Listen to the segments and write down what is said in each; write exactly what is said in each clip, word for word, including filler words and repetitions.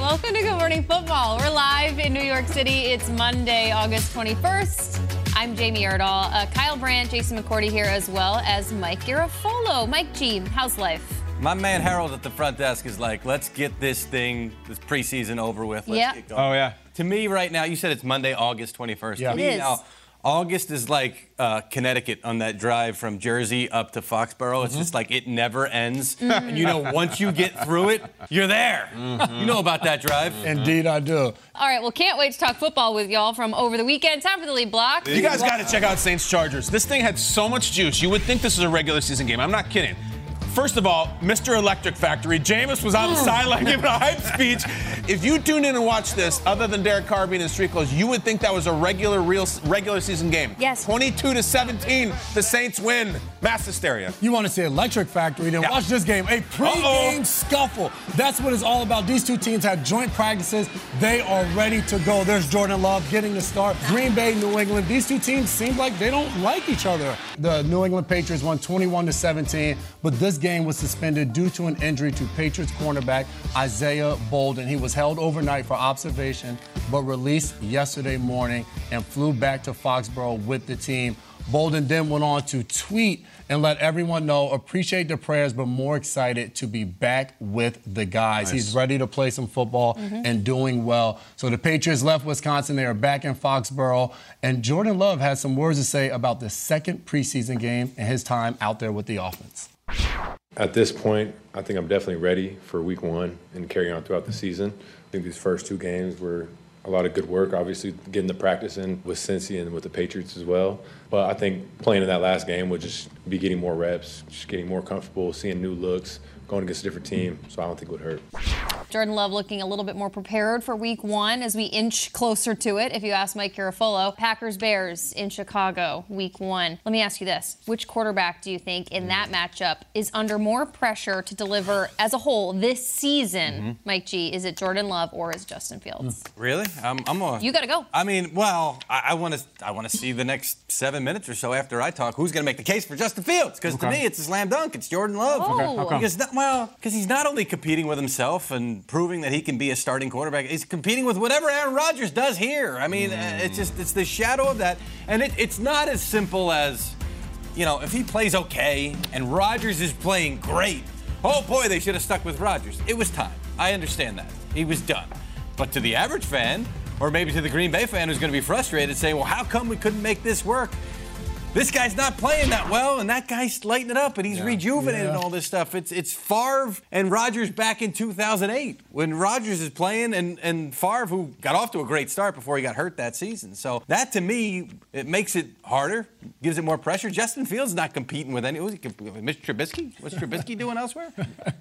Welcome to Good Morning Football. We're live in New York City. It's Monday, August twenty-first. I'm Jamie Erdahl. Uh, Kyle Brandt, Jason McCourty here, as well as Mike Garafolo. Mike G, how's life? My man Harold at the front desk is like, let's get this thing, this preseason over with. Let's yep. get going. Oh, yeah. To me right now, you said it's Monday, August twenty-first. Yeah. To me now, August is like uh, Connecticut on that drive from Jersey up to Foxborough. It's mm-hmm. just like it never ends. Mm-hmm. And you know, once you get through it, you're there. Mm-hmm. You know about that drive. Mm-hmm. Indeed, I do. All right, well, can't wait to talk football with y'all from over the weekend. Time for the lead block. You guys got to check out Saints Chargers. This thing had so much juice. You would think this is a regular season game. I'm not kidding. First of all, Mister Electric Factory, Jameis was on the sideline giving a hype speech. If you tuned in and watched this, other than Derek Carr being in street clothes, you would think that was a regular real regular season game. Yes. twenty-two to seventeen, the Saints win. Mass hysteria. You want to see Electric Factory, then yeah. watch this game. A pregame Uh-oh. scuffle. That's what it's all about. These two teams had joint practices. They are ready to go. There's Jordan Love getting the start. Green Bay, New England. These two teams seem like they don't like each other. The New England Patriots won twenty-one to seventeen, but this game game was suspended due to an injury to Patriots cornerback Isaiah Bolden. He was held overnight for observation, but released yesterday morning and flew back to Foxborough with the team. Bolden then went on to tweet and let everyone know, appreciate the prayers, but more excited to be back with the guys. Nice. He's ready to play some football mm-hmm. and doing well. So the Patriots left Wisconsin. They are back in Foxborough. And Jordan Love has some words to say about the second preseason game and his time out there with the offense. At this point, I think I'm definitely ready for week one and carry on throughout the season. I think these first two games were a lot of good work, obviously getting the practice in with Cincy and with the Patriots as well. But I think playing in that last game would just be getting more reps, just getting more comfortable, seeing new looks, going against a different team, so I don't think it would hurt. Jordan Love looking a little bit more prepared for week one as we inch closer to it. If you ask Mike Garafolo, Packers-Bears in Chicago, week one. Let me ask you this. Which quarterback do you think in that matchup is under more pressure to deliver as a whole this season, mm-hmm. Mike G? Is it Jordan Love or is it Justin Fields? Really? I'm, I'm a, you got to go. I mean, well, I want to I want to see the next seven minutes or so after I talk who's going to make the case for Justin Fields. Because okay. to me, it's a slam dunk. It's Jordan Love. Oh. Okay. How come? Because not, well, because he's not only competing with himself and proving that he can be a starting quarterback. He's competing with whatever Aaron Rodgers does here. I mean, mm. it's just, it's the shadow of that. And it, it's not as simple as, you know, if he plays okay and Rodgers is playing great, oh boy, they should have stuck with Rodgers. It was time. I understand that. He was done. But to the average fan, or maybe to the Green Bay fan who's going to be frustrated, saying, well, how come we couldn't make this work? This guy's not playing that well, and that guy's lighting it up, and he's yeah. rejuvenated yeah. and all this stuff. It's it's Favre and Rodgers back in two thousand eight when Rodgers is playing, and, and Favre, who got off to a great start before he got hurt that season. So that, to me, it makes it harder, gives it more pressure. Justin Fields not competing with any. Was he, Mister Trubisky? What's Trubisky doing elsewhere?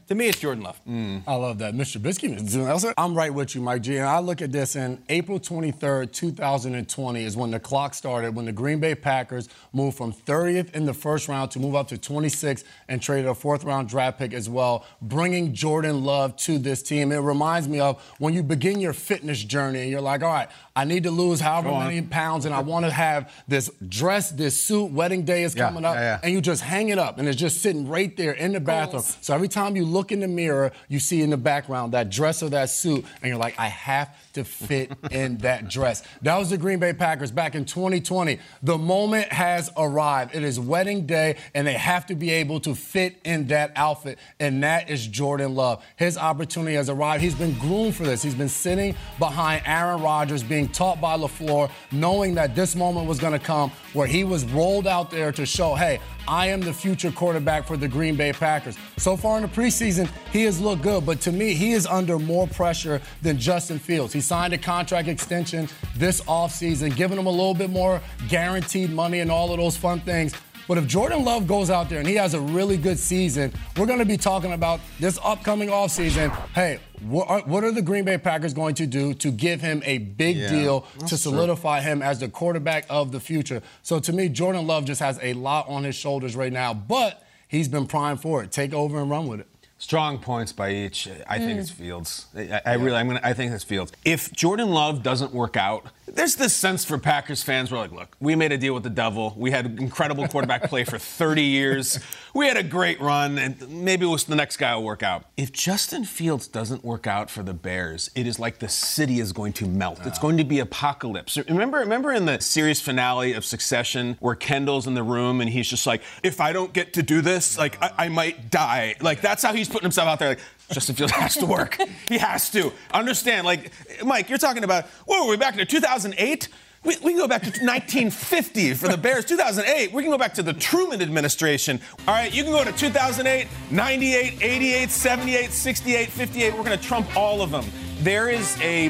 To me, it's Jordan Love. Mm. I love that. Mister Trubisky is doing elsewhere. I'm right with you, Mike G. And I look at this, and April twenty-third, two thousand twenty is when the clock started, when the Green Bay Packers moved from thirtieth in the first round to move up to twenty-sixth and traded a fourth-round draft pick as well, bringing Jordan Love to this team. It reminds me of when you begin your fitness journey and you're like, all right, I need to lose however many pounds and I want to have this dress, this suit, wedding day is yeah, coming up, yeah, yeah. and you just hang it up and it's just sitting right there in the bathroom. Goals. So every time you look in the mirror, you see in the background that dress or that suit, and you're like, I have to fit in that dress. That was the Green Bay Packers back in twenty twenty. The moment has arrived. It is wedding day, and they have to be able to fit in that outfit, and that is Jordan Love. His opportunity has arrived. He's been groomed for this. He's been sitting behind Aaron Rodgers, being taught by LaFleur, knowing that this moment was going to come where he was was rolled out there to show, hey, I am the future quarterback for the Green Bay Packers. So far in the preseason, he has looked good, but to me, he is under more pressure than Justin Fields. He signed a contract extension this offseason, giving him a little bit more guaranteed money and all of those fun things. But if Jordan Love goes out there and he has a really good season, we're going to be talking about this upcoming offseason. Hey, what are, what are the Green Bay Packers going to do to give him a big yeah, deal to solidify true. him as the quarterback of the future? So to me, Jordan Love just has a lot on his shoulders right now, but he's been primed for it. Take over and run with it. Strong points by each. I think mm. it's Fields. I, I really, I'm gonna. I think it's Fields. If Jordan Love doesn't work out, there's this sense for Packers fans where, like, look, we made a deal with the devil. We had incredible quarterback play for thirty years. We had a great run, and maybe it was the next guy will work out. If Justin Fields doesn't work out for the Bears, it is like the city is going to melt. Uh. It's going to be apocalypse. Remember, remember in the series finale of Succession where Kendall's in the room and he's just like, if I don't get to do this, like I, I might die. Like that's how he's putting himself out there, like, Justin Fields has to work. He has to. Understand, like, Mike, you're talking about, whoa, we're back to two thousand eight? We, we can go back to nineteen fifty for the Bears. two thousand eight, we can go back to the Truman administration. All right, you can go to two thousand eight, ninety-eight, eighty-eight, seventy-eight, sixty-eight, fifty-eight. We're going to trump all of them. There is a,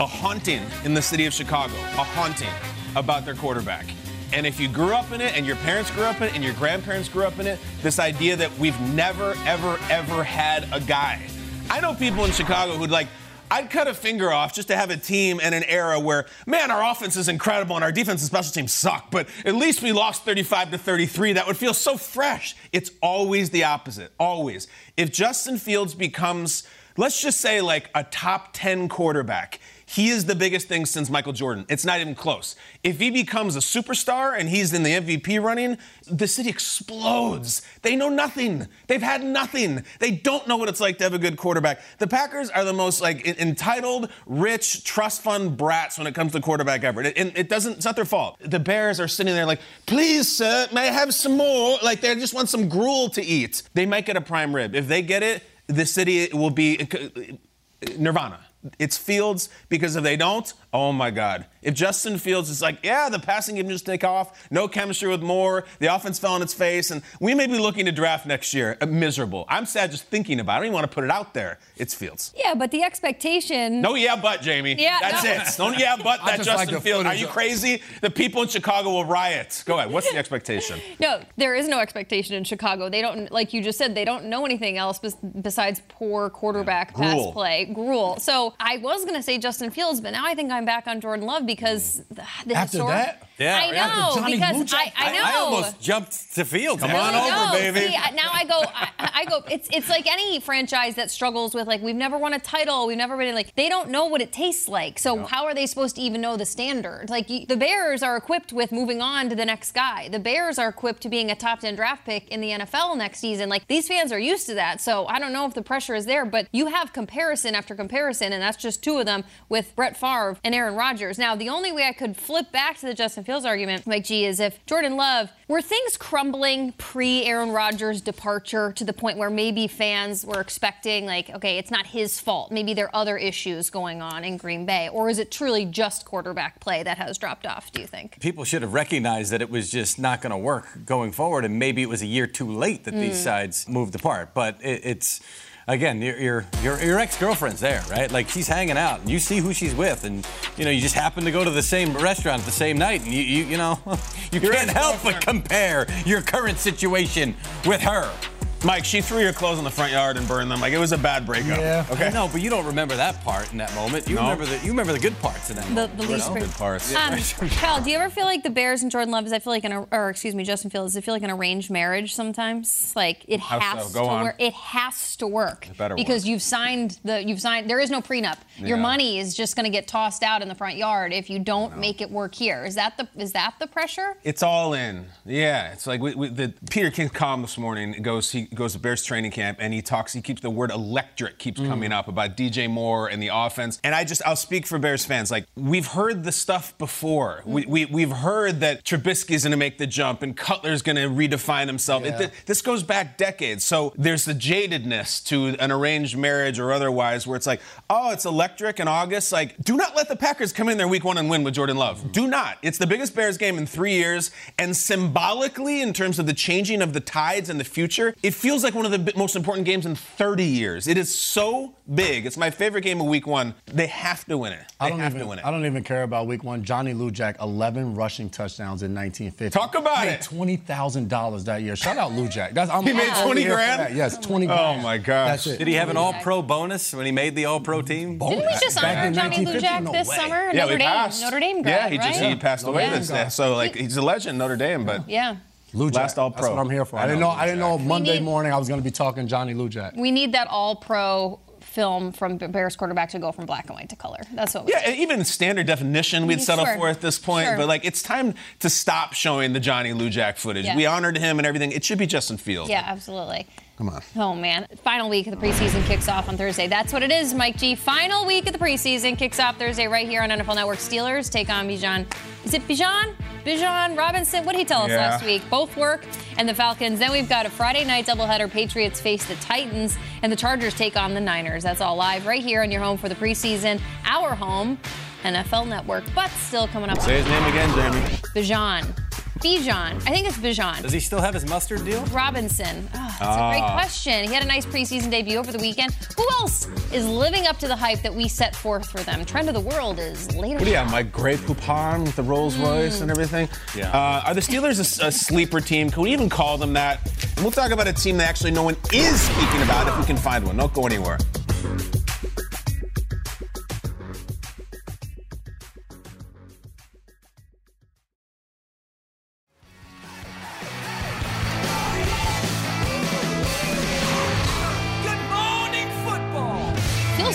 a haunting in the city of Chicago, a haunting about their quarterback. And if you grew up in it, and your parents grew up in it, and your grandparents grew up in it, this idea that we've never, ever, ever had a guy. I know people in Chicago who'd like, I'd cut a finger off just to have a team in an era where, man, our offense is incredible and our defense and special teams suck, but at least we lost thirty-five to thirty-three. That would feel so fresh. It's always the opposite, always. If Justin Fields becomes, let's just say, like a top ten quarterback, he is the biggest thing since Michael Jordan. It's not even close. If he becomes a superstar and he's in the M V P running, the city explodes. They know nothing. They've had nothing. They don't know what it's like to have a good quarterback. The Packers are the most like entitled, rich, trust fund brats when it comes to quarterback ever. And it doesn't, it's not their fault. The Bears are sitting there like, please, sir, may I have some more? Like they just want some gruel to eat. They might get a prime rib. If they get it, the city will be nirvana. It's Fields, because if they don't, oh, my God. If Justin Fields is like, yeah, the passing game just take off, no chemistry with Moore, the offense fell on its face, and we may be looking to draft next year. Miserable. I'm sad just thinking about it. I don't even want to put it out there. It's Fields. Yeah, but the expectation. No, yeah, but, Jamie. Yeah, That's no. it. Don't yeah, but that Justin like Fields. Are you crazy? The people in Chicago will riot. Go ahead. What's the expectation? No, there is no expectation in Chicago. They don't, like you just said, they don't know anything else besides poor quarterback yeah. pass play. Gruel. So I was going to say Justin Fields, but now I think I'm back on Jordan Love because the after historic, that, yeah, I know Johnny because Lujack, I, I know I, I almost jumped to Fields. Come on over, baby. See, now I go, I, I go. It's it's like any franchise that struggles with like we've never won a title, we've never been like they don't know what it tastes like. So no. How are they supposed to even know the standard? Like you, the Bears are equipped with moving on to the next guy. The Bears are equipped to being a top ten draft pick in the N F L next season. Like these fans are used to that. So I don't know if the pressure is there, but you have comparison after comparison, and that's just two of them with Brett Favre and Aaron Rodgers. Now, the only way I could flip back to the Justin Fields argument, Mike G, is if Jordan Love, were things crumbling pre-Aaron Rodgers departure to the point where maybe fans were expecting, like, okay, it's not his fault. Maybe there are other issues going on in Green Bay. Or is it truly just quarterback play that has dropped off, do you think? People should have recognized that it was just not going to work going forward, and maybe it was a year too late that mm. these sides moved apart. But it, it's... Again, your, your your your ex-girlfriend's there, right? Like, she's hanging out, and you see who she's with, and, you know, you just happen to go to the same restaurant the same night, and you, you, you know, you your can't help but compare your current situation with her. Mike, she threw your clothes in the front yard and burned them. Like, it was a bad breakup. Yeah. Okay. No, but you don't remember that part in that moment. You no. remember the you remember the good parts in that the, moment. The least good parts. Um, Kyle, do you ever feel like the Bears and Jordan Love is, I feel like, an, or excuse me, Justin Fields, does it feel like an arranged marriage sometimes? Like, it has so? to on. work. It has to work. It better because work. you've signed the, you've signed, there is no prenup. Yeah. Your money is just going to get tossed out in the front yard if you don't make it work here. Is that the, is that the pressure? It's all in. Yeah. It's like, we, we, the Peter King's column this morning, it goes, he, goes to Bears training camp and he talks, he keeps the word electric keeps mm. coming up about D J Moore and the offense. And I just, I'll speak for Bears fans. Like, we've heard the stuff before. Mm. We, we, we've heard that Trubisky's going to make the jump and Cutler's going to redefine himself. Yeah. It, this goes back decades. So there's the jadedness to an arranged marriage or otherwise where it's like, oh, it's electric in August. Like, do not let the Packers come in there week one and win with Jordan Love. Mm. Do not. It's the biggest Bears game in three years. And symbolically, in terms of the changing of the tides and the future, it feels like one of the most important games in thirty years. It is so big. It's my favorite game of week one. They have to win it. They I don't have even, to win it. I don't even care about week one. Johnny Lujack, eleven rushing touchdowns in nineteen fifty. Talk about made it. twenty thousand dollars that year. Shout out Lujack. That's, I'm, he made I'm twenty grand? Yes, twenty grand. Oh, my gosh. That's it. Did he have an all-pro bonus when he made the all-pro team? Bonus. Didn't we just honor Johnny Lujack no this way. summer? Yeah, Notre we Dame, passed. Notre Dame grad, Yeah, he just right? he passed Notre away Dame this day. So, like, he's a legend, Notre Dame, but... Yeah. Lujack. Last all pro. That's what I'm here for. I, I didn't know. know I didn't know Monday need, morning I was going to be talking Johnny Lujack. We need that all pro film from Bears quarterback to go from black and white to color. That's what we Yeah, and even standard definition we'd settle sure. for at this point. Sure. But, like, it's time to stop showing the Johnny Lujack footage. Yeah. We honored him and everything. It should be Justin Fields. Yeah, absolutely. Come on. Oh, man. Final week of the preseason kicks off on Thursday. That's what it is, Mike G. Final week of the preseason kicks off Thursday right here on N F L Network. Steelers take on Bijan. Is it Bijan? Bijan Robinson, what did he tell us yeah. last week? Both work and the Falcons. Then we've got a Friday night doubleheader. Patriots face the Titans and the Chargers take on the Niners. That's all live right here on your home for the preseason. Our home, N F L Network. But still coming up. Say his name again, Jeremy. Bijan. Bijan. I think it's Bijan. Does he still have his mustard deal? Robinson. Oh, that's uh. a great question. He had a nice preseason debut over the weekend. Who else is living up to the hype that we set forth for them? Trend of the world is later. Yeah, my great Poupon with the Rolls Royce mm. and everything. Yeah. Uh, are the Steelers a, a sleeper team? Can we even call them that? And we'll talk about a team that actually no one is speaking about if we can find one. Don't go anywhere.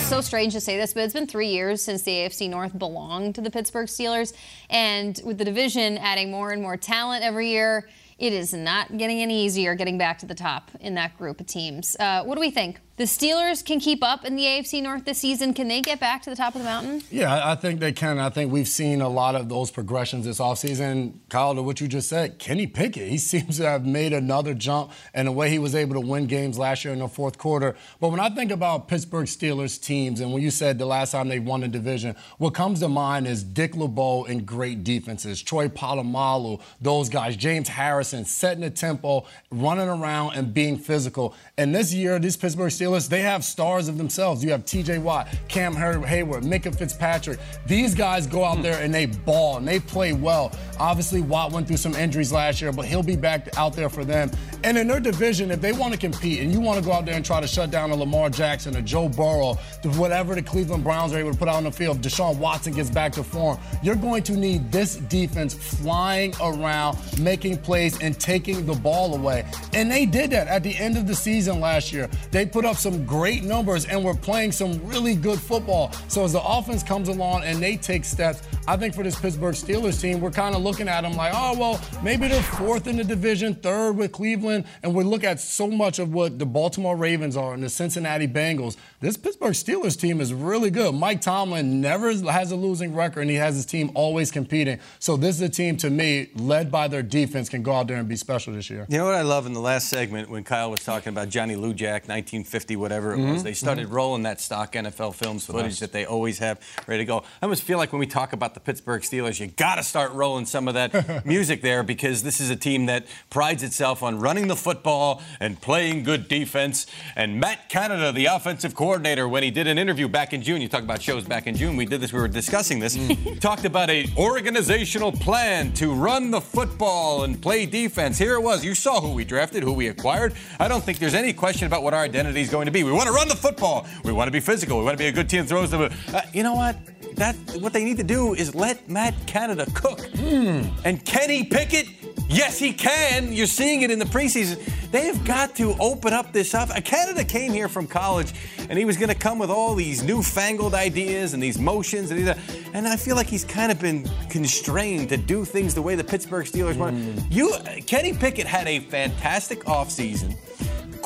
So strange to say this, but it's been three years since the A F C North belonged to the Pittsburgh Steelers. And with the division adding more and more talent every year, it is not getting any easier getting back to the top in that group of teams. Uh, what do we think? The Steelers can keep up in the A F C North this season. Can they get back to the top of the mountain? Yeah, I think they can. I think we've seen a lot of those progressions this offseason. Kyle, to what you just said, Kenny Pickett, he seems to have made another jump and the way he was able to win games last year in the fourth quarter. But when I think about Pittsburgh Steelers teams, and when you said the last time they won a division, what comes to mind is Dick LeBeau and great defenses, Troy Polamalu, those guys, James Harrison, setting the tempo, running around and being physical. And this year, these Pittsburgh Steelers, Steelers, they have stars of themselves. You have T J Watt, Cam Hayward, Minkah Fitzpatrick. These guys go out there and they ball and they play well. Obviously, Watt went through some injuries last year, but he'll be back out there for them. And in their division, if they want to compete and you want to go out there and try to shut down a Lamar Jackson, a Joe Burrow, whatever the Cleveland Browns are able to put out on the field, Deshaun Watson gets back to form, you're going to need this defense flying around, making plays, and taking the ball away. And they did that at the end of the season last year. They put up some great numbers and we're playing some really good football. So as the offense comes along and they take steps, I think for this Pittsburgh Steelers team, we're kind of looking at them like, oh, well, maybe they're fourth in the division, third with Cleveland, and we look at so much of what the Baltimore Ravens are and the Cincinnati Bengals. This Pittsburgh Steelers team is really good. Mike Tomlin never has a losing record, and he has his team always competing. So this is a team, to me, led by their defense, can go out there and be special this year. You know what I love in the last segment when Kyle was talking about Johnny Lujack, nineteen fifty, whatever it mm-hmm. was. They started mm-hmm. rolling that stock N F L Films footage nice. that they always have ready to go. I almost feel like when we talk about the Pittsburgh Steelers, you got to start rolling some of that music there, because this is a team that prides itself on running the football and playing good defense. And Matt Canada, the offensive coordinator, when he did an interview back in June, you talk about shows back in June, we did this, we were discussing this, talked about an organizational plan to run the football and play defense. Here it was. You saw who we drafted, who we acquired. I don't think there's any question about what our identity is going to be. We want to run the football. We want to be physical. We want to be a good team that throws the uh, you know what? That what they need to do is let Matt Canada cook. Mm. And Kenny Pickett, yes, he can. You're seeing it in the preseason. They've got to open up this up. Canada came here from college, and he was going to come with all these newfangled ideas and these motions. And, these, and I feel like he's kind of been constrained to do things the way the Pittsburgh Steelers mm. want. You, Kenny Pickett had a fantastic offseason.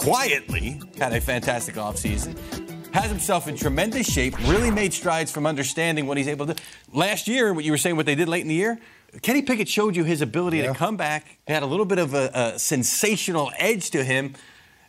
quietly had a fantastic offseason. Has himself in tremendous shape, really made strides from understanding what he's able to do. Last year, what you were saying, what they did late in the year, Kenny Pickett showed you his ability yeah. to come back. He had a little bit of a, a sensational edge to him.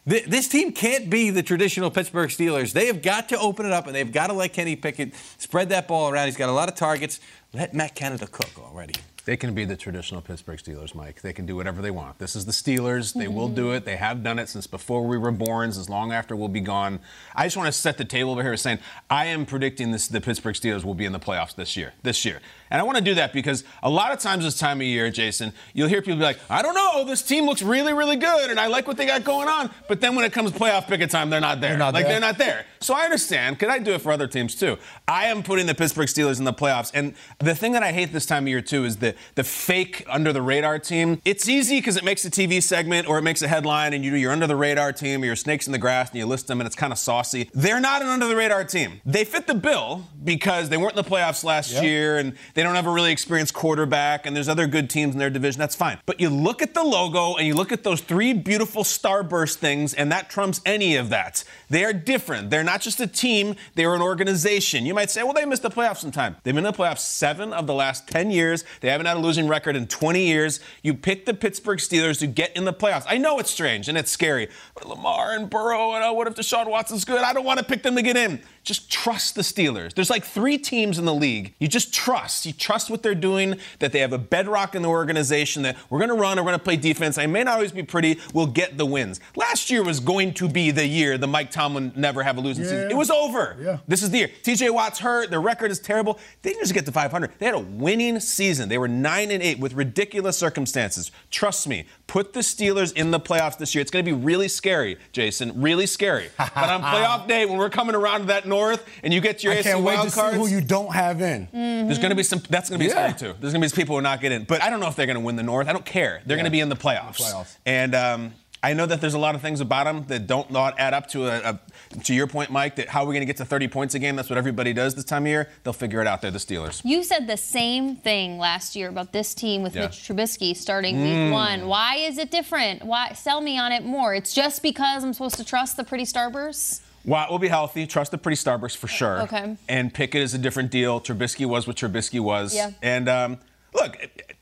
Th- this team can't be the traditional Pittsburgh Steelers. They have got to open it up, and they've got to let Kenny Pickett spread that ball around. He's got a lot of targets. Let Matt Canada cook already. They can be the traditional Pittsburgh Steelers, Mike. They can do whatever they want. This is the Steelers. They will do it. They have done it since before we were born, since long after we'll be gone. I just want to set the table over here saying I am predicting this, the Pittsburgh Steelers will be in the playoffs this year. This year. And I want to do that because a lot of times this time of year, Jason, you'll hear people be like, I don't know, this team looks really, really good, and I like what they got going on. But then when it comes to playoff picket time, they're not there. They're not like, there. they're not there. So I understand. Could I do it for other teams, too? I am putting the Pittsburgh Steelers in the playoffs. And the thing that I hate this time of year, too, is that the fake under-the-radar team. It's easy because it makes a T V segment or it makes a headline and you do your under-the-radar team or your snakes in the grass and you list them and it's kind of saucy. They're not an under-the-radar team. They fit the bill because they weren't in the playoffs last yep. year and they don't have a really experienced quarterback and there's other good teams in their division. That's fine. But you look at the logo and you look at those three beautiful starburst things and that trumps any of that. They are different. They're not just a team. They're an organization. You might say, well, they missed the playoffs sometime. They've been in the playoffs seven of the last ten years. They haven't had a losing record in twenty years. You pick the Pittsburgh Steelers to get in the playoffs. I know it's strange and it's scary. But Lamar and Burrow and oh, what if Deshaun Watson's good? I don't want to pick them to get in. Just trust the Steelers. There's like three teams in the league. You just trust. You trust what they're doing, that they have a bedrock in the organization, that we're going to run, we're going to play defense. I may not always be pretty. We'll get the wins. Last year was going to be the year the Mike Tomlin never have a losing yeah. season. It was over. Yeah. This is the year. T J Watt's hurt. Their record is terrible. They didn't just get to five hundred. They had a winning season. They were nine and eight with ridiculous circumstances. Trust me. Put the Steelers in the playoffs this year. It's going to be really scary, Jason. Really scary. But on playoff day, when we're coming around to that north and you get your A F C wild cards. I can't wait to cards, see who you don't have in. Mm-hmm. There's going to be some. That's going to be yeah. scary, too. There's going to be some people who will not get in. But I don't know if they're going to win the north. I don't care. They're yeah. going to be in the playoffs. The playoffs. And um, I know that there's a lot of things about them that don't not add up to a, a to your point, Mike, that how are we going to get to thirty points a game? That's what everybody does this time of year. They'll figure it out. They're the Steelers. You said the same thing last year about this team with yeah. Mitch Trubisky starting mm. week one. Why is it different? Why sell me on it more? It's just because I'm supposed to trust the pretty starbursts? Watt will be healthy. Trust the pretty starbursts for sure. Okay. And Pickett is a different deal. Trubisky was what Trubisky was. Yeah. And um, look,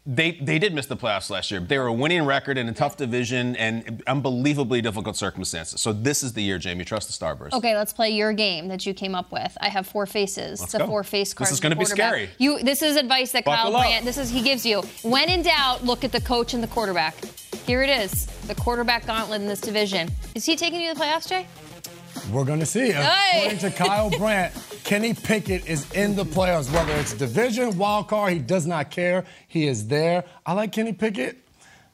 they they did miss the playoffs last year. They were a winning record in a tough division and unbelievably difficult circumstances. So this is the year, Jamie. Trust the starbursts. Okay, let's play your game that you came up with. I have four faces. Let's it's go. a four-face card. This is going to be scary. You. This is advice that Buckle Kyle Brandt. Up. This is he gives you. When in doubt, look at the coach and the quarterback. Here it is. The quarterback gauntlet in this division. Is he taking you to the playoffs, Jay? We're going to see. Hey. According to Kyle Brandt, Kenny Pickett is in the playoffs. Whether it's division, wild card, he does not care. He is there. I like Kenny Pickett.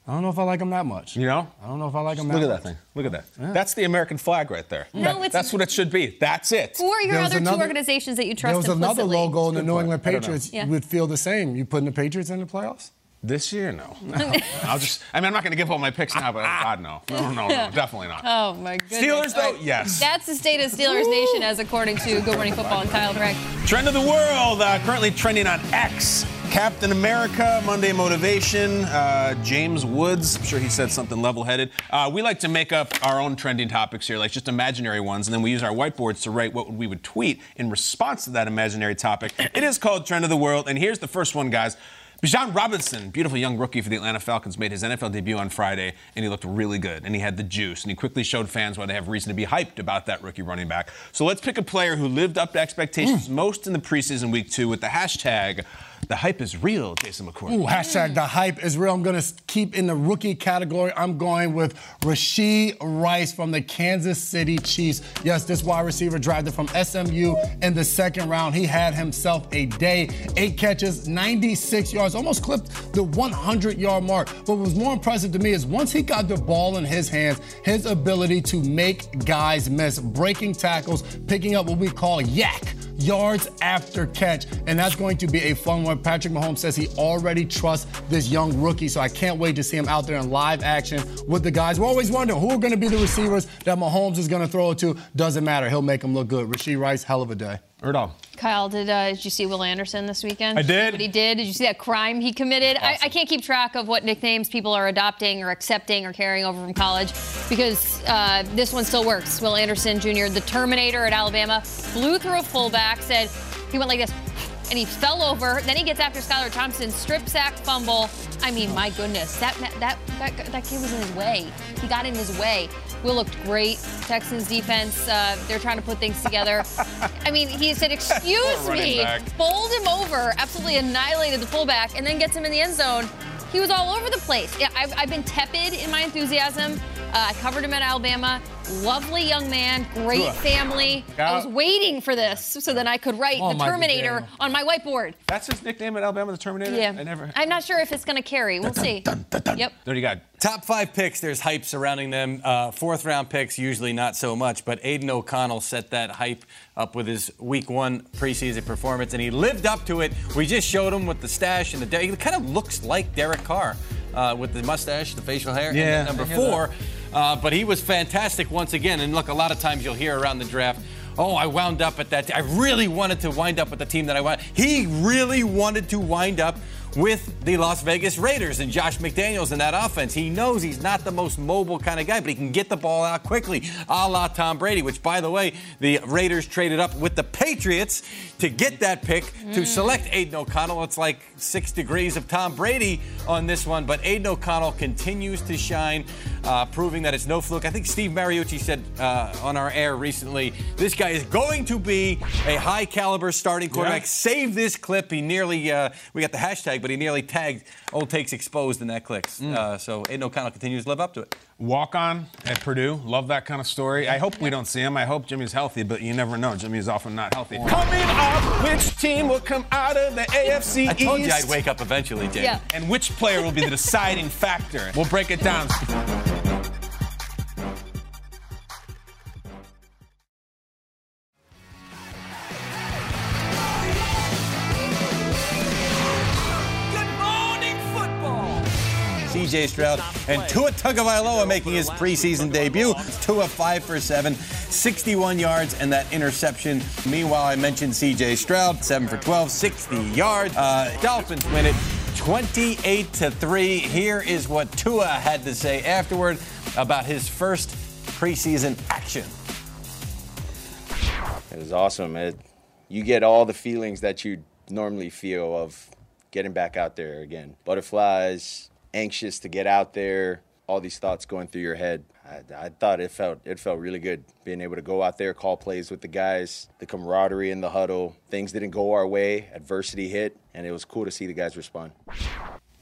I don't know if I like him that much. You know? I don't know if I like him that much. Look at that thing. Look at that. Yeah. That's the American flag right there. No, that, it's, that's what it should be. That's it. Who are your other another, two organizations that you trust implicitly? There was another logo in the New England Patriots. You would feel the same. You putting the Patriots in the playoffs? This year, no. no. I'll just. I mean, I'm not going to give up my picks now, but God, no. No, no, no, definitely not. Oh, my goodness. Steelers, though, right. yes. That's the state of Steelers Ooh. Nation, as according to Good Morning Football and Kyle Brandt. Trend of the world, uh, currently trending on X. Captain America, Monday Motivation, uh, James Woods. I'm sure he said something level-headed. Uh, we like to make up our own trending topics here, like just imaginary ones, and then we use our whiteboards to write what we would tweet in response to that imaginary topic. It is called Trend of the World, and here's the first one, guys. Bijan Robinson, beautiful young rookie for the Atlanta Falcons, made his N F L debut on Friday, and he looked really good, and he had the juice, and he quickly showed fans why they have reason to be hyped about that rookie running back. So let's pick a player who lived up to expectations mm. most in the preseason week two with the hashtag, the hype is real, Jason McCourty. Ooh, hashtag the hype is real. I'm going to keep in the rookie category. I'm going with Rashee Rice from the Kansas City Chiefs. Yes, this wide receiver drafted from S M U in the second round. He had himself a day, eight catches, ninety-six yards, almost clipped the hundred-yard mark. But what was more impressive to me is once he got the ball in his hands, his ability to make guys miss, breaking tackles, picking up what we call yak, yards after catch, and that's going to be a fun one. Patrick Mahomes says he already trusts this young rookie, so I can't wait to see him out there in live action with the guys. We're always wondering who are going to be the receivers that Mahomes is going to throw it to. Doesn't matter. He'll make them look good. Rashee Rice, hell of a day. Or no. Kyle, did uh, did you see Will Anderson this weekend? I did. What he did? Did you see that crime he committed? Awesome. I, I can't keep track of what nicknames people are adopting or accepting or carrying over from college because uh, this one still works. Will Anderson Junior, the Terminator at Alabama, flew through a fullback, said he went like this, and he fell over. Then he gets after Skylar Thompson, strip sack, fumble. I mean, my goodness, that that that that kid was in his way. He got in his way. Will looked great. Texans defense, uh, they're trying to put things together. I mean, he said, excuse me, bowled him over, absolutely annihilated the fullback, and then gets him in the end zone. He was all over the place. Yeah, I've, I've been tepid in my enthusiasm. Uh, I covered him at Alabama. Lovely young man, great Tua. family. Got I was waiting for this so that I could write oh, the Terminator my on my whiteboard. That's his nickname at Alabama, the Terminator? Yeah. I never... I'm not sure if it's going to carry. We'll dun, see. Dun, dun, dun. Yep. What do you got? Top five picks, there's hype surrounding them. Uh, fourth round picks, usually not so much, but Aiden O'Connell set that hype up with his week one preseason performance, and he lived up to it. We just showed him with the stash and the day. He kind of looks like Derek Carr uh, with the mustache, the facial hair, yeah, and number four. Uh, but he was fantastic once again. And look, a lot of times you'll hear around the draft, oh, I wound up at that. T- I really wanted to wind up with the team that I wanted. He really wanted to wind up with the Las Vegas Raiders and Josh McDaniels in that offense. He knows he's not the most mobile kind of guy, but he can get the ball out quickly, a la Tom Brady, which, by the way, the Raiders traded up with the Patriots to get that pick mm. to select Aiden O'Connell. It's like six degrees of Tom Brady on this one, but Aiden O'Connell continues to shine, uh, proving that it's no fluke. I think Steve Mariucci said uh, on our air recently, this guy is going to be a high-caliber starting quarterback. Yeah. Save this clip. He nearly, uh, we got the hashtag, but he nearly tagged Old Takes Exposed in that clicks. Mm. Uh, so Aiden O'Connell continues to live up to it. Walk-on at Purdue. Love that kind of story. I hope we don't see him. I hope Jimmy's healthy, but you never know. Jimmy's often not healthy. Oh. Coming up, which team will come out of the A F C East? I told you I'd wake up eventually, Jay. Yeah. And which player will be the deciding factor? We'll break it down. C J Stroud and Tua Tagovailoa making his preseason debut. Tua five for seven, sixty-one yards, and that interception. Meanwhile, I mentioned C J Stroud, seven for twelve, sixty yards. Uh, Dolphins win it, twenty-eight to three. Here is what Tua had to say afterward about his first preseason action. It was awesome. It, you get all the feelings that you normally feel of getting back out there again. Butterflies. Anxious to get out there, all these thoughts going through your head. I, I thought it felt it felt really good being able to go out there, call plays with the guys, the camaraderie in the huddle. Things didn't go our way, adversity hit, and it was cool to see the guys respond.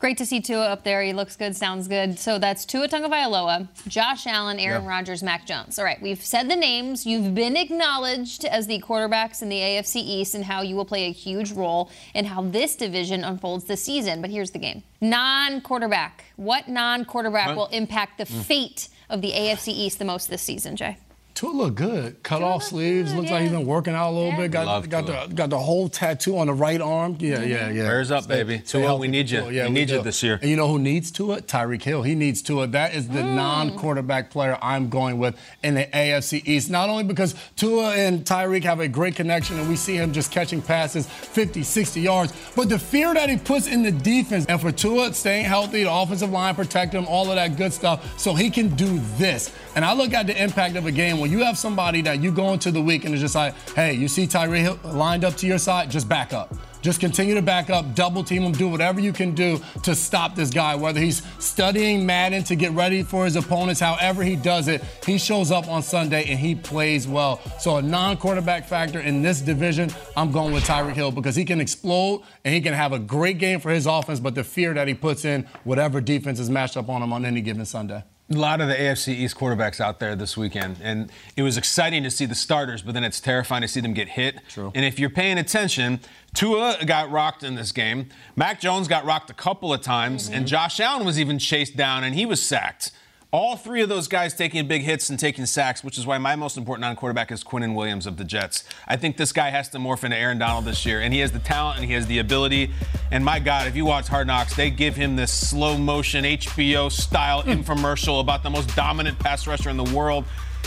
Great to see Tua up there. He looks good, sounds good. So that's Tua Tagovailoa, Josh Allen, Aaron yeah. Rodgers, Mac Jones. All right, we've said the names. You've been acknowledged as the quarterbacks in the A F C East and how you will play a huge role in how this division unfolds this season. But here's the game. Non-quarterback. What non-quarterback what? will impact the mm. fate of the A F C East the most this season, Jay? Tua look good. Cut Tua off sleeves. Good, Looks yeah. like he's been working out a little yeah. bit. Got got the, got the whole tattoo on the right arm. Yeah, yeah, yeah. Prayers up, stay, baby. Stay Tua, we need you. Tua. Yeah, we, we need do. you this year. And you know who needs Tua? Tyreek Hill. He needs Tua. That is the mm. non-quarterback player I'm going with in the A F C East. Not only because Tua and Tyreek have a great connection and we see him just catching passes fifty, sixty yards, but the fear that he puts in the defense. And for Tua, staying healthy, the offensive line protect him, all of that good stuff, so he can do this. And I look at the impact of a game when you have somebody that you go into the week and it's just like, hey, you see Tyreek Hill lined up to your side, just back up. Just continue to back up, double team him, do whatever you can do to stop this guy, whether he's studying Madden to get ready for his opponents, however he does it, he shows up on Sunday and he plays well. So a non-quarterback factor in this division, I'm going with Tyreek Hill because he can explode and he can have a great game for his offense, but the fear that he puts in whatever defense is matched up on him on any given Sunday. A lot of the A F C East quarterbacks out there this weekend, and it was exciting to see the starters, but then it's terrifying to see them get hit. True. And if you're paying attention, Tua got rocked in this game. Mac Jones got rocked a couple of times, mm-hmm. and Josh Allen was even chased down, and he was sacked. All three of those guys taking big hits and taking sacks, which is why my most important non-quarterback is Quinnen Williams of the Jets. I think this guy has to morph into Aaron Donald this year, and he has the talent and he has the ability. And my God, if you watch Hard Knocks, they give him this slow-motion H B O-style mm. infomercial about the most dominant pass rusher in the world.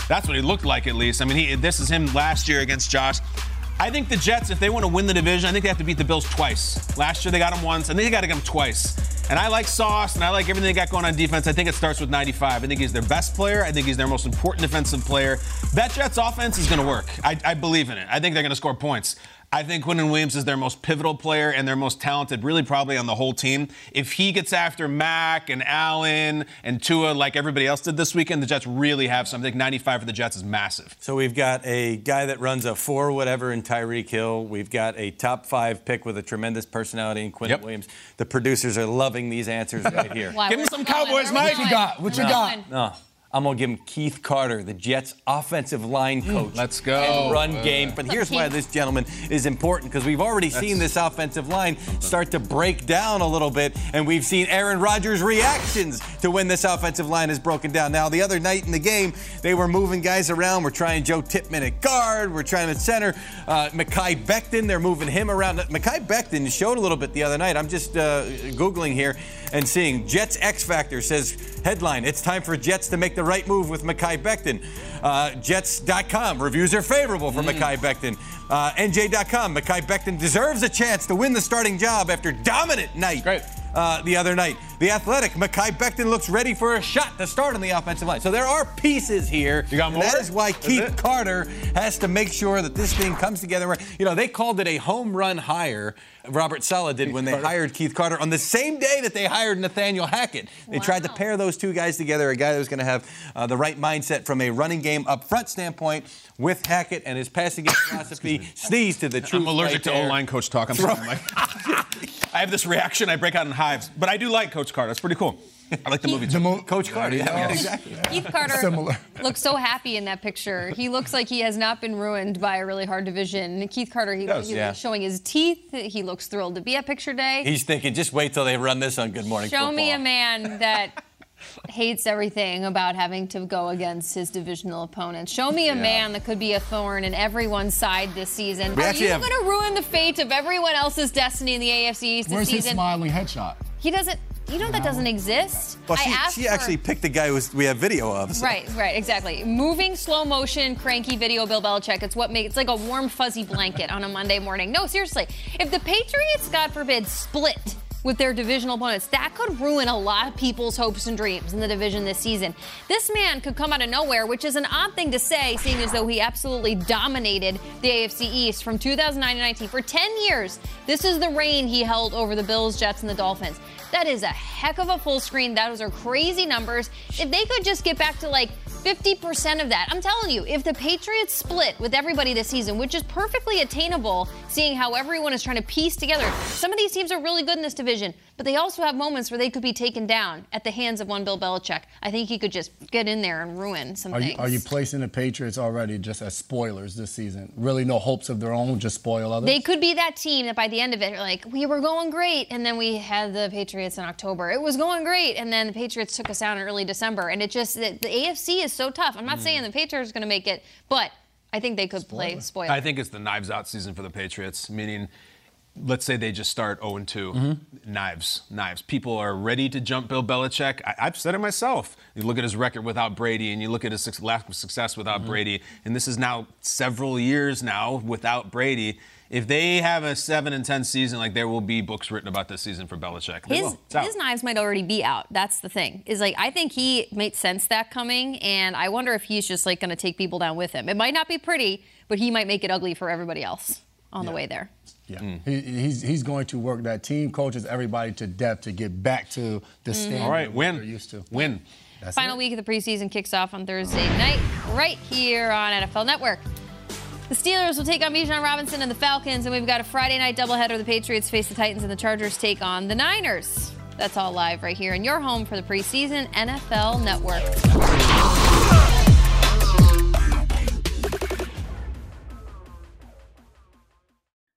That's what he looked like, at least. I mean, he, this is him last year against Josh. I think the Jets, if they want to win the division, I think they have to beat the Bills twice. Last year they got them once, and they got to get them twice. And I like Sauce, and I like everything they got going on defense. I think it starts with ninety-five. I think he's their best player. I think he's their most important defensive player. That Jets offense is going to work. I, I believe in it. I think they're going to score points. I think Quinnen Williams is their most pivotal player and their most talented, really probably on the whole team. If he gets after Mac and Allen and Tua like everybody else did this weekend, the Jets really have something. I think ninety-five for the Jets is massive. So we've got a guy that runs a four-whatever in Tyreek Hill. We've got a top-five pick with a tremendous personality in Quinnen yep. Williams. The producers are loving these answers right here. Wow, give him some going? Cowboys, Mike. What you got? What no. you got? No. I'm going to give him Keith Carter, the Jets' offensive line coach. Let's go. And run uh, game. But here's why this gentleman is important, because we've already seen this offensive line start to break down a little bit, and we've seen Aaron Rodgers' reactions to when this offensive line is broken down. Now, the other night in the game, they were moving guys around. We're trying Joe Tippmann at guard. We're trying at center. Uh, Mekhi Becton, they're moving him around. Mekhi Becton showed a little bit the other night. I'm just uh, Googling here and seeing Jets X Factor says, headline, it's time for Jets to make the right move with Mekhi Becton. Uh, Jets dot com, reviews are favorable for mm. Mekhi Becton. Uh, N J dot com, Mekhi Becton deserves a chance to win the starting job after dominant night uh, the other night. The Athletic, Mekhi Becton looks ready for a shot to start on the offensive line. So there are pieces here. You got more? That is why Keith Carter has to make sure that this thing comes together. You know, they called it a home run hire. Robert Saleh did Keith when they Carter. hired Keith Carter on the same day that they hired Nathaniel Hackett. They wow. tried to pair those two guys together, a guy that was going to have uh, the right mindset from a running game up front standpoint with Hackett and his passing game philosophy. Sneeze to the truth. I'm allergic right to there. O-line coach talk. I'm sorry, Mike. I have this reaction. I break out in hives. But I do like Coach Carter. That's pretty cool. I like the movie. The mo- Coach Carter. Yeah, yeah. Exactly. Keith Carter Similar. looks so happy in that picture. He looks like he has not been ruined by a really hard division. Keith Carter, he, does, he's yeah. showing his teeth. He looks thrilled to be at picture day. He's thinking, just wait till they run this on Good Morning Show Football. Show me a man that hates everything about having to go against his divisional opponent. Show me a yeah. man that could be a thorn in everyone's side this season. We Are you have... going to ruruin the fate of everyone else's destiny in the A F C East this Where's season? Where's his smiling headshot? He doesn't. You know that doesn't exist. Well, she, I asked she actually her. picked the guy who was, we have video of. So. Right, right, exactly. Moving slow motion, cranky video, Bill Belichick. It's what makes it's like a warm fuzzy blanket on a Monday morning. No, seriously. If the Patriots, God forbid, split with their divisional opponents, that could ruin a lot of people's hopes and dreams in the division this season. This man could come out of nowhere, which is an odd thing to say, seeing as though he absolutely dominated the A F C East from two thousand nine to nineteen for ten years. This is the reign he held over the Bills, Jets, and the Dolphins. That is a heck of a full screen. Those are crazy numbers. If they could just get back to like fifty percent of that, I'm telling you, if the Patriots split with everybody this season, which is perfectly attainable, seeing how everyone is trying to piece together. Some of these teams are really good in this division, but they also have moments where they could be taken down at the hands of one Bill Belichick. I think he could just get in there and ruin some are things. You, are you placing the Patriots already just as spoilers this season? Really no hopes of their own, just spoil others? They could be that team that by the end of it are like, we were going great, and then we had the Patriots in October. It was going great, and then the Patriots took us down in early December. And it just, the, the A F C is so tough. I'm not mm. saying the Patriots are going to make it, but I think they could spoiler. play spoiler. I think it's the knives out season for the Patriots, meaning... Let's say they just start oh and two. Mm-hmm. Knives, knives. People are ready to jump Bill Belichick. I, I've said it myself. You look at his record without Brady, and you look at his su- lack of success without mm-hmm. Brady, and this is now several years now without Brady. If they have a seven and ten season, like there will be books written about this season for Belichick. They his, his knives might already be out. That's the thing. Is like I think he might sense that coming, and I wonder if he's just like going to take people down with him. It might not be pretty, but he might make it ugly for everybody else on yeah. the way there. Yeah, mm. he, he's he's going to work that team, coaches, everybody to death to get back to the mm. standard All right, win. they're used to. Win. That's Final it. week of the preseason kicks off on Thursday night right here on N F L Network. The Steelers will take on Bijan Robinson and the Falcons, and we've got a Friday night doubleheader. The Patriots face the Titans and the Chargers take on the Niners. That's all live right here in your home for the preseason N F L Network.